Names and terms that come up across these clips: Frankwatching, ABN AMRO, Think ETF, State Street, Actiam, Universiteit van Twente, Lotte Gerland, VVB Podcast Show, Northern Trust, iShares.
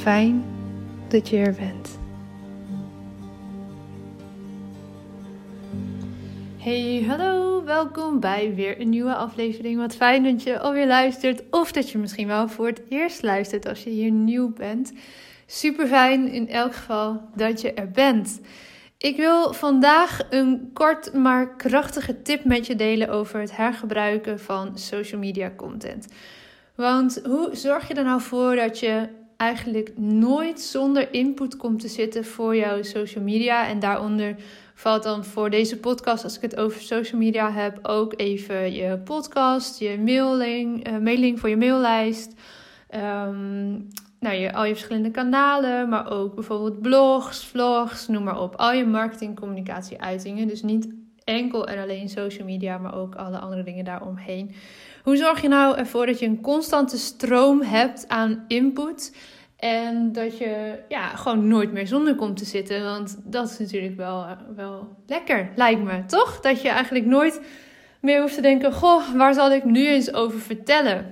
Fijn dat je er bent. Hey, hallo, welkom bij weer een nieuwe aflevering. Wat fijn dat je alweer luistert of dat je misschien wel voor het eerst luistert als je hier nieuw bent. Super fijn in elk geval dat je er bent. Ik wil vandaag een kort maar krachtige tip met je delen over het hergebruiken van social media content. Want hoe zorg je er nou voor dat je eigenlijk nooit zonder input komt te zitten voor jouw social media? En daaronder valt dan voor deze podcast, als ik het over social media heb, ook even je podcast, je mailing voor je maillijst, al je verschillende kanalen, maar ook bijvoorbeeld blogs, vlogs, noem maar op. Al je marketing, communicatie, uitingen. Dus niet enkel en alleen social media, maar ook alle andere dingen daaromheen. Hoe zorg je nou ervoor dat je een constante stroom hebt aan input en dat je gewoon nooit meer zonder komt te zitten? Want dat is natuurlijk wel lekker, lijkt me, toch? Dat je eigenlijk nooit meer hoeft te denken, goh, waar zal ik nu eens over vertellen?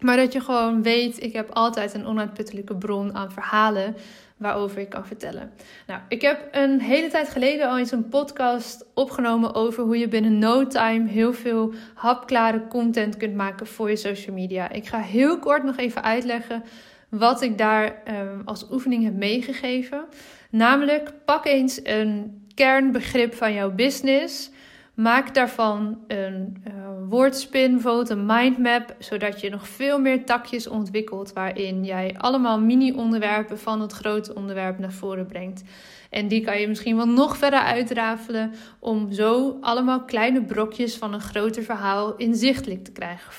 Maar dat je gewoon weet, ik heb altijd een onuitputtelijke bron aan verhalen waarover ik kan vertellen. Nou, ik heb een hele tijd geleden al eens een podcast opgenomen over hoe je binnen no time heel veel hapklare content kunt maken voor je social media. Ik ga heel kort nog even uitleggen wat ik daar als oefening heb meegegeven. Namelijk, pak eens een kernbegrip van jouw business. Maak daarvan een woordspin, bijvoorbeeld een mindmap, zodat je nog veel meer takjes ontwikkelt waarin jij allemaal mini-onderwerpen van het grote onderwerp naar voren brengt. En die kan je misschien wel nog verder uitrafelen om zo allemaal kleine brokjes van een groter verhaal inzichtelijk te krijgen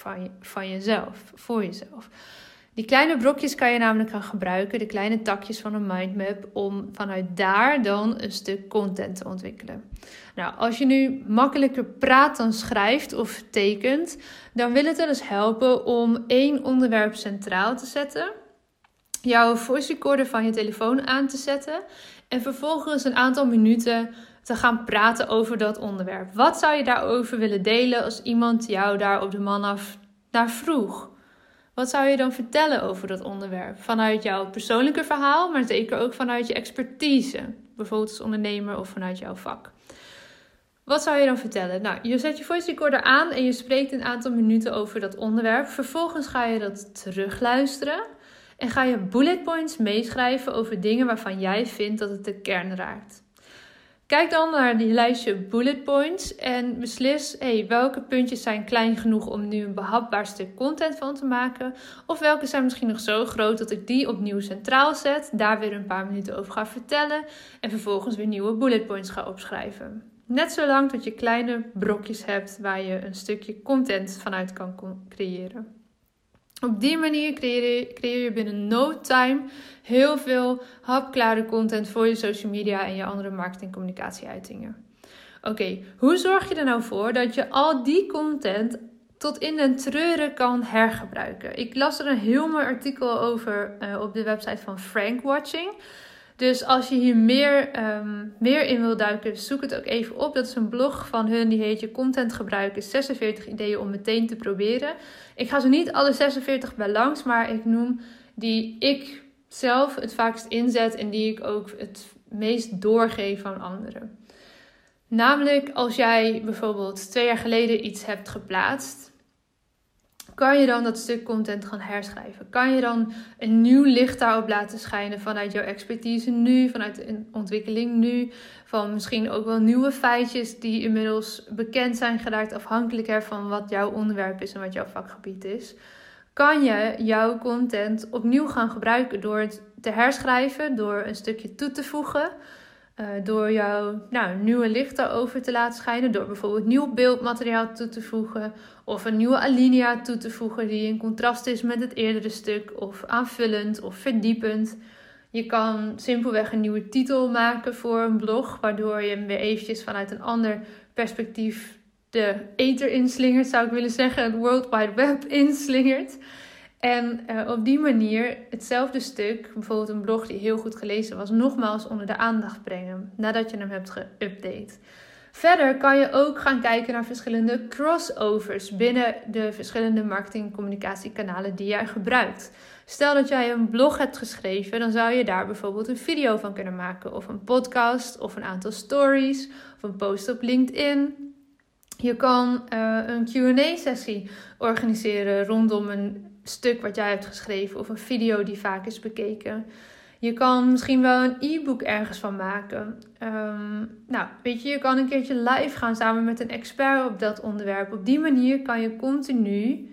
voor jezelf. Die kleine brokjes kan je namelijk gaan gebruiken, de kleine takjes van een mindmap, om vanuit daar dan een stuk content te ontwikkelen. Nou, als je nu makkelijker praat dan schrijft of tekent, dan wil het wel eens helpen om één onderwerp centraal te zetten, jouw voice recorder van je telefoon aan te zetten en vervolgens een aantal minuten te gaan praten over dat onderwerp. Wat zou je daarover willen delen als iemand jou daar op de man af naar vroeg? Wat zou je dan vertellen over dat onderwerp? Vanuit jouw persoonlijke verhaal, maar zeker ook vanuit je expertise. Bijvoorbeeld als ondernemer of vanuit jouw vak. Wat zou je dan vertellen? Nou, je zet je voice recorder aan en je spreekt een aantal minuten over dat onderwerp. Vervolgens ga je dat terugluisteren. En ga je bullet points meeschrijven over dingen waarvan jij vindt dat het de kern raakt. Kijk dan naar die lijstje bullet points en beslis welke puntjes zijn klein genoeg om nu een behapbaar stuk content van te maken. Of welke zijn misschien nog zo groot dat ik die opnieuw centraal zet, daar weer een paar minuten over ga vertellen en vervolgens weer nieuwe bullet points ga opschrijven. Net zolang tot je kleine brokjes hebt waar je een stukje content vanuit kan creëren. Op die manier creëer je binnen no time heel veel hapklare content voor je social media en je andere marketing- en communicatieuitingen. Oké, hoe zorg je er nou voor dat je al die content tot in den treuren kan hergebruiken? Ik las er een heel mooi artikel over op de website van Frankwatching. Dus als je hier meer in wil duiken, zoek het ook even op. Dat is een blog van hun, die heet Je Content Gebruiken. 46 ideeën om meteen te proberen. Ik ga ze niet alle 46 bij langs, maar ik noem die ik zelf het vaakst inzet en die ik ook het meest doorgeef aan anderen. Namelijk, als jij bijvoorbeeld 2 jaar geleden iets hebt geplaatst, kan je dan dat stuk content gaan herschrijven? Kan je dan een nieuw licht daarop laten schijnen vanuit jouw expertise nu, vanuit de ontwikkeling nu, van misschien ook wel nieuwe feitjes die inmiddels bekend zijn geraakt afhankelijk van wat jouw onderwerp is en wat jouw vakgebied is? Kan je jouw content opnieuw gaan gebruiken door het te herschrijven, door een stukje toe te voegen, door jouw nieuwe licht daarover te laten schijnen, door bijvoorbeeld nieuw beeldmateriaal toe te voegen of een nieuwe alinea toe te voegen die in contrast is met het eerdere stuk of aanvullend of verdiepend. Je kan simpelweg een nieuwe titel maken voor een blog, waardoor je hem weer eventjes vanuit een ander perspectief de ether inslingert, zou ik willen zeggen, het World Wide Web inslingert. En op die manier hetzelfde stuk, bijvoorbeeld een blog die heel goed gelezen was, nogmaals onder de aandacht brengen nadat je hem hebt geüpdate. Verder kan je ook gaan kijken naar verschillende crossovers binnen de verschillende marketing- en communicatiekanalen die jij gebruikt. Stel dat jij een blog hebt geschreven, dan zou je daar bijvoorbeeld een video van kunnen maken of een podcast of een aantal stories of een post op LinkedIn. Je kan een Q&A-sessie organiseren rondom een stuk wat jij hebt geschreven of een video die vaak is bekeken. Je kan misschien wel een e-book ergens van maken. Je kan een keertje live gaan samen met een expert op dat onderwerp. Op die manier kan je continu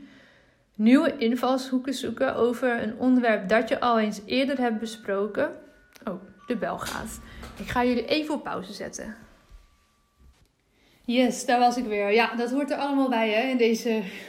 nieuwe invalshoeken zoeken over een onderwerp dat je al eens eerder hebt besproken. Oh, de bel gaat. Ik ga jullie even op pauze zetten. Yes, daar was ik weer. Ja, dat hoort er allemaal bij, hè?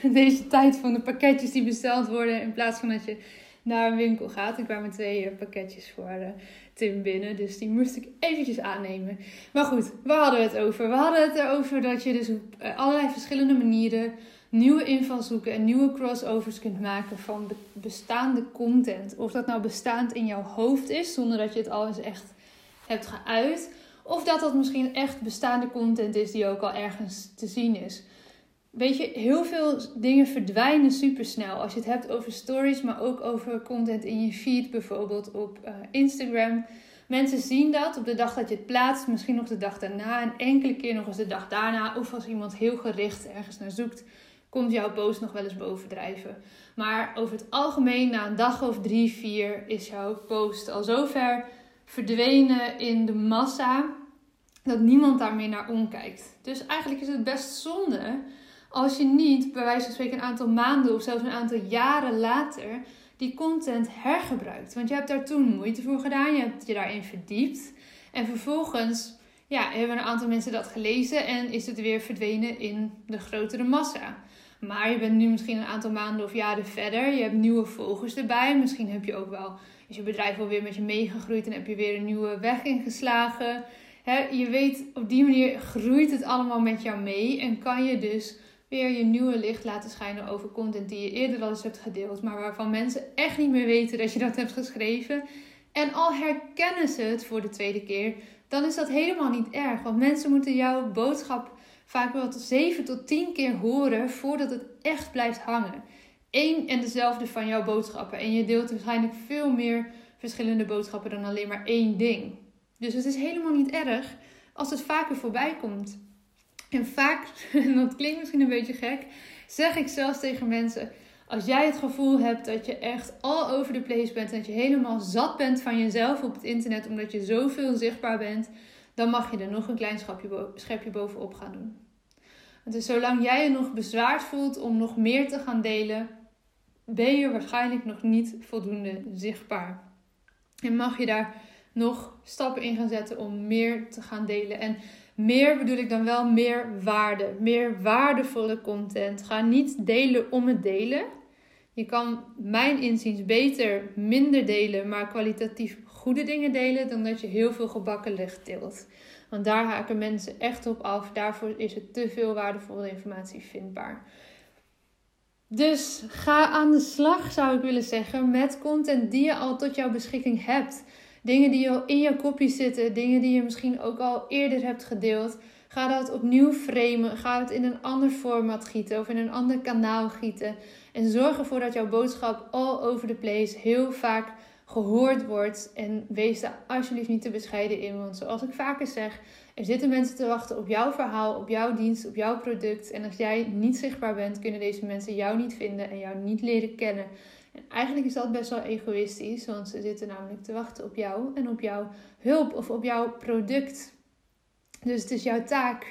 In deze tijd van de pakketjes die besteld worden, in plaats van dat je naar een winkel gaat. Ik kwam met 2 pakketjes voor Tim binnen, dus die moest ik eventjes aannemen. Maar goed, waar hadden we het over? We hadden het erover dat je dus op allerlei verschillende manieren nieuwe invalshoeken en nieuwe crossovers kunt maken van bestaande content. Of dat nou bestaand in jouw hoofd is, zonder dat je het al eens echt hebt geuit. Of dat misschien echt bestaande content is die ook al ergens te zien is. Weet je, heel veel dingen verdwijnen supersnel. Als je het hebt over stories, maar ook over content in je feed, bijvoorbeeld op Instagram. Mensen zien dat op de dag dat je het plaatst, misschien nog de dag daarna en enkele keer nog eens de dag daarna. Of als iemand heel gericht ergens naar zoekt, komt jouw post nog wel eens bovendrijven. Maar over het algemeen, na een dag of 3, 4, is jouw post al zover verdwenen in de massa, dat niemand daar meer naar omkijkt. Dus eigenlijk is het best zonde als je niet, bij wijze van spreken een aantal maanden of zelfs een aantal jaren later, die content hergebruikt. Want je hebt daar toen moeite voor gedaan, je hebt je daarin verdiept. En vervolgens hebben een aantal mensen dat gelezen en is het weer verdwenen in de grotere massa. Maar je bent nu misschien een aantal maanden of jaren verder, je hebt nieuwe volgers erbij, misschien heb je ook wel... Is je bedrijf alweer met je meegegroeid en heb je weer een nieuwe weg ingeslagen. Je weet, op die manier groeit het allemaal met jou mee. En kan je dus weer je nieuwe licht laten schijnen over content die je eerder al eens hebt gedeeld. Maar waarvan mensen echt niet meer weten dat je dat hebt geschreven. En al herkennen ze het voor de 2e keer, dan is dat helemaal niet erg. Want mensen moeten jouw boodschap vaak wel 7 tot 10 keer horen voordat het echt blijft hangen. één en dezelfde van jouw boodschappen. En je deelt waarschijnlijk veel meer verschillende boodschappen dan alleen maar één ding. Dus het is helemaal niet erg als het vaker voorbij komt. En vaak, en dat klinkt misschien een beetje gek, zeg ik zelfs tegen mensen: als jij het gevoel hebt dat je echt all over the place bent en dat je helemaal zat bent van jezelf op het internet omdat je zoveel zichtbaar bent, dan mag je er nog een klein schepje bovenop gaan doen. Dus zolang jij je nog bezwaard voelt om nog meer te gaan delen, ben je waarschijnlijk nog niet voldoende zichtbaar. En mag je daar nog stappen in gaan zetten om meer te gaan delen. En meer bedoel ik dan wel meer waarde. Meer waardevolle content. Ga niet delen om het delen. Je kan mijn inziens beter minder delen, maar kwalitatief goede dingen delen, dan dat je heel veel gebakken lucht deelt. Want daar haken mensen echt op af. Daarvoor is er te veel waardevolle informatie vindbaar. Dus ga aan de slag, zou ik willen zeggen, met content die je al tot jouw beschikking hebt. Dingen die al in je kopie zitten, dingen die je misschien ook al eerder hebt gedeeld. Ga dat opnieuw framen, ga het in een ander format gieten of in een ander kanaal gieten. En zorg ervoor dat jouw boodschap all over the place heel vaak gehoord wordt. En wees daar alsjeblieft niet te bescheiden in, want zoals ik vaker zeg, er zitten mensen te wachten op jouw verhaal, op jouw dienst, op jouw product. En als jij niet zichtbaar bent, kunnen deze mensen jou niet vinden en jou niet leren kennen. En eigenlijk is dat best wel egoïstisch, want ze zitten namelijk te wachten op jou en op jouw hulp of op jouw product. Dus het is jouw taak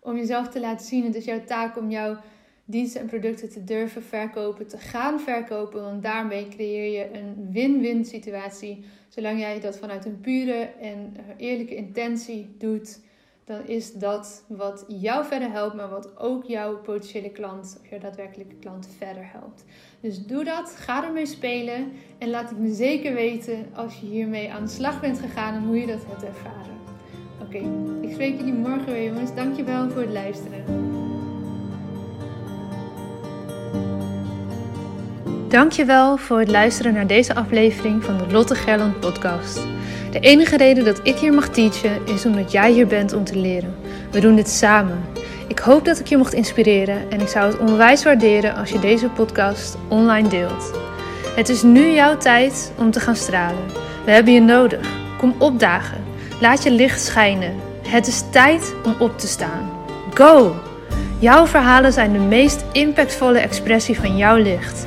om jezelf te laten zien. Het is jouw taak om jouw diensten en producten te durven verkopen, te gaan verkopen. Want daarmee creëer je een win-win situatie. Zolang jij dat vanuit een pure en eerlijke intentie doet, dan is dat wat jou verder helpt, maar wat ook jouw potentiële klant of jouw daadwerkelijke klant verder helpt. Dus doe dat, ga ermee spelen en laat het me zeker weten als je hiermee aan de slag bent gegaan en hoe je dat hebt ervaren. Oké, ik spreek jullie morgen weer, jongens. Dankjewel voor het luisteren. Dankjewel voor het luisteren naar deze aflevering van de Lotte Gerland podcast. De enige reden dat ik hier mag teachen is omdat jij hier bent om te leren. We doen dit samen. Ik hoop dat ik je mocht inspireren en ik zou het onwijs waarderen als je deze podcast online deelt. Het is nu jouw tijd om te gaan stralen. We hebben je nodig. Kom opdagen. Laat je licht schijnen. Het is tijd om op te staan. Go! Jouw verhalen zijn de meest impactvolle expressie van jouw licht.